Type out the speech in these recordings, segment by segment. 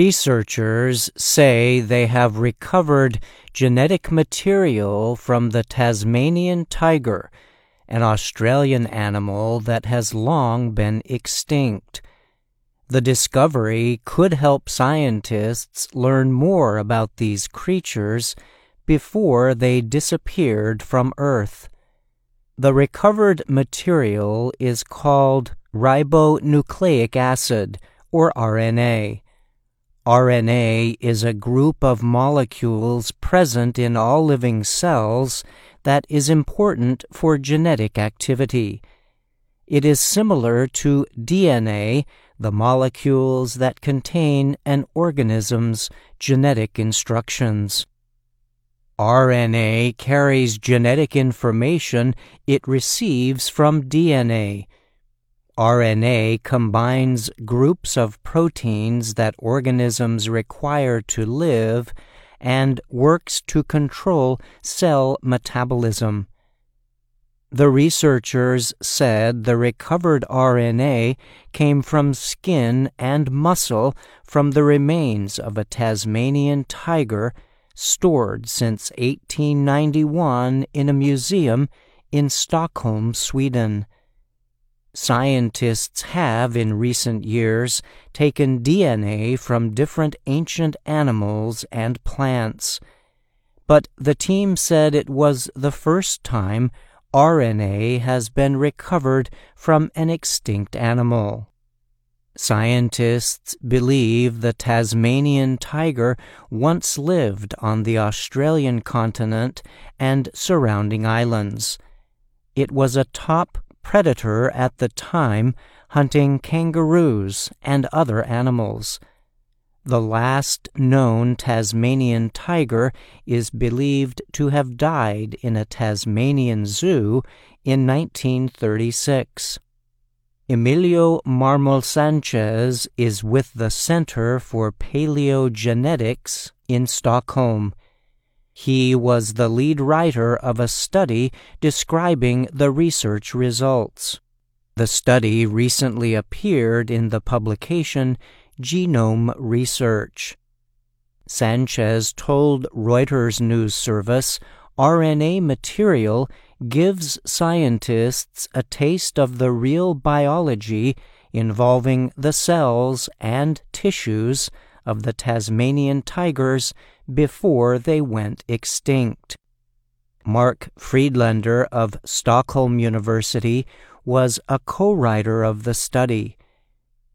Researchers say they have recovered genetic material from the Tasmanian tiger, an Australian animal that has long been extinct. The discovery could help scientists learn more about these creatures before they disappeared from Earth. The recovered material is called ribonucleic acid, or RNA. RNA is a group of molecules present in all living cells that is important for genetic activity. It is similar to DNA, the molecules that contain an organism's genetic instructions. RNA carries genetic information it receives from DNA. RNA combines groups of proteins that organisms require to live and works to control cell metabolism. The researchers said the recovered RNA came from skin and muscle from the remains of a Tasmanian tiger stored since 1891 in a museum in Stockholm, Sweden. Scientists have, in recent years, taken DNA from different ancient animals and plants. But the team said it was the first time RNA has been recovered from an extinct animal. Scientists believe the Tasmanian tiger once lived on the Australian continent and surrounding islands. It was a top predator at the time, hunting kangaroos and other animals. The last known Tasmanian tiger is believed to have died in a Tasmanian zoo in 1936. Emilio Marmol Sanchez is with the Center for Paleogenetics in Stockholm. He was the lead writer of a study describing the research results. The study recently appeared in the publication Genome Research. Sanchez told Reuters News Service RNA material gives scientists a taste of the real biology involving the cells and tissues of the Tasmanian tigers before they went extinct. Mark Friedlander of Stockholm University was a co-writer of the study.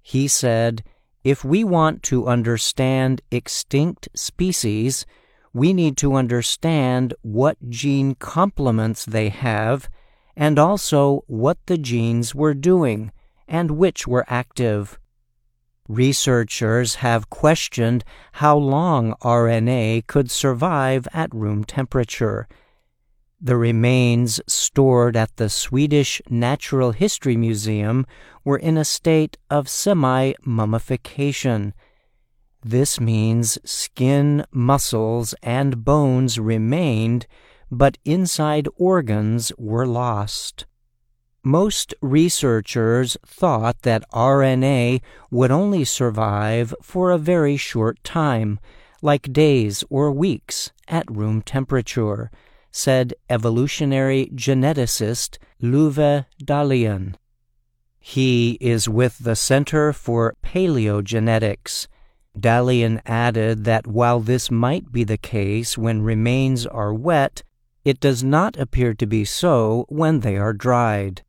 He said, "If we want to understand extinct species, we need to understand what gene complements they have and also what the genes were doing and which were active." Researchers have questioned how long RNA could survive at room temperature. The remains stored at the Swedish Natural History Museum were in a state of semi-mummification. This means skin, muscles, and bones remained, but inside organs were lost. Most researchers thought that RNA would only survive for a very short time, like days or weeks at room temperature, said evolutionary geneticist Louve Dalian. He is with the Center for Paleogenetics. Dalian added that while this might be the case when remains are wet, it does not appear to be so when they are dried.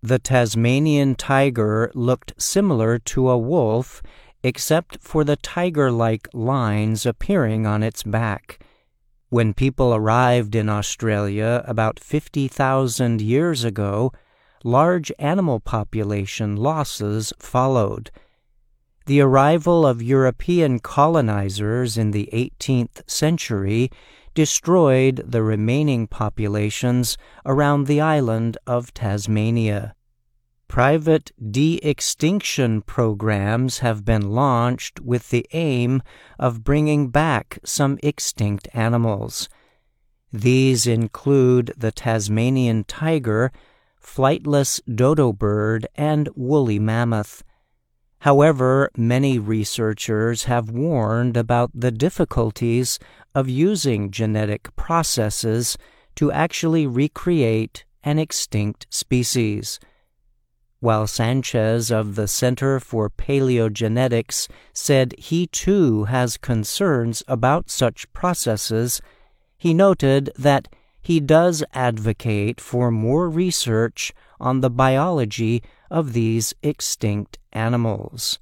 The Tasmanian tiger looked similar to a wolf, except for the tiger-like lines appearing on its back. When people arrived in Australia about 50,000 years ago, large animal population losses followed. The arrival of European colonizers in the 18th century destroyed the remaining populations around the island of Tasmania. Private de-extinction programs have been launched with the aim of bringing back some extinct animals. These include the Tasmanian tiger, flightless dodo bird, and woolly mammoth. However, many researchers have warned about the difficulties of using genetic processes to actually recreate an extinct species. While Sanchez of the Center for Paleogenetics said he too has concerns about such processes, he noted that he does advocate for more research on the biology of these extinct animals.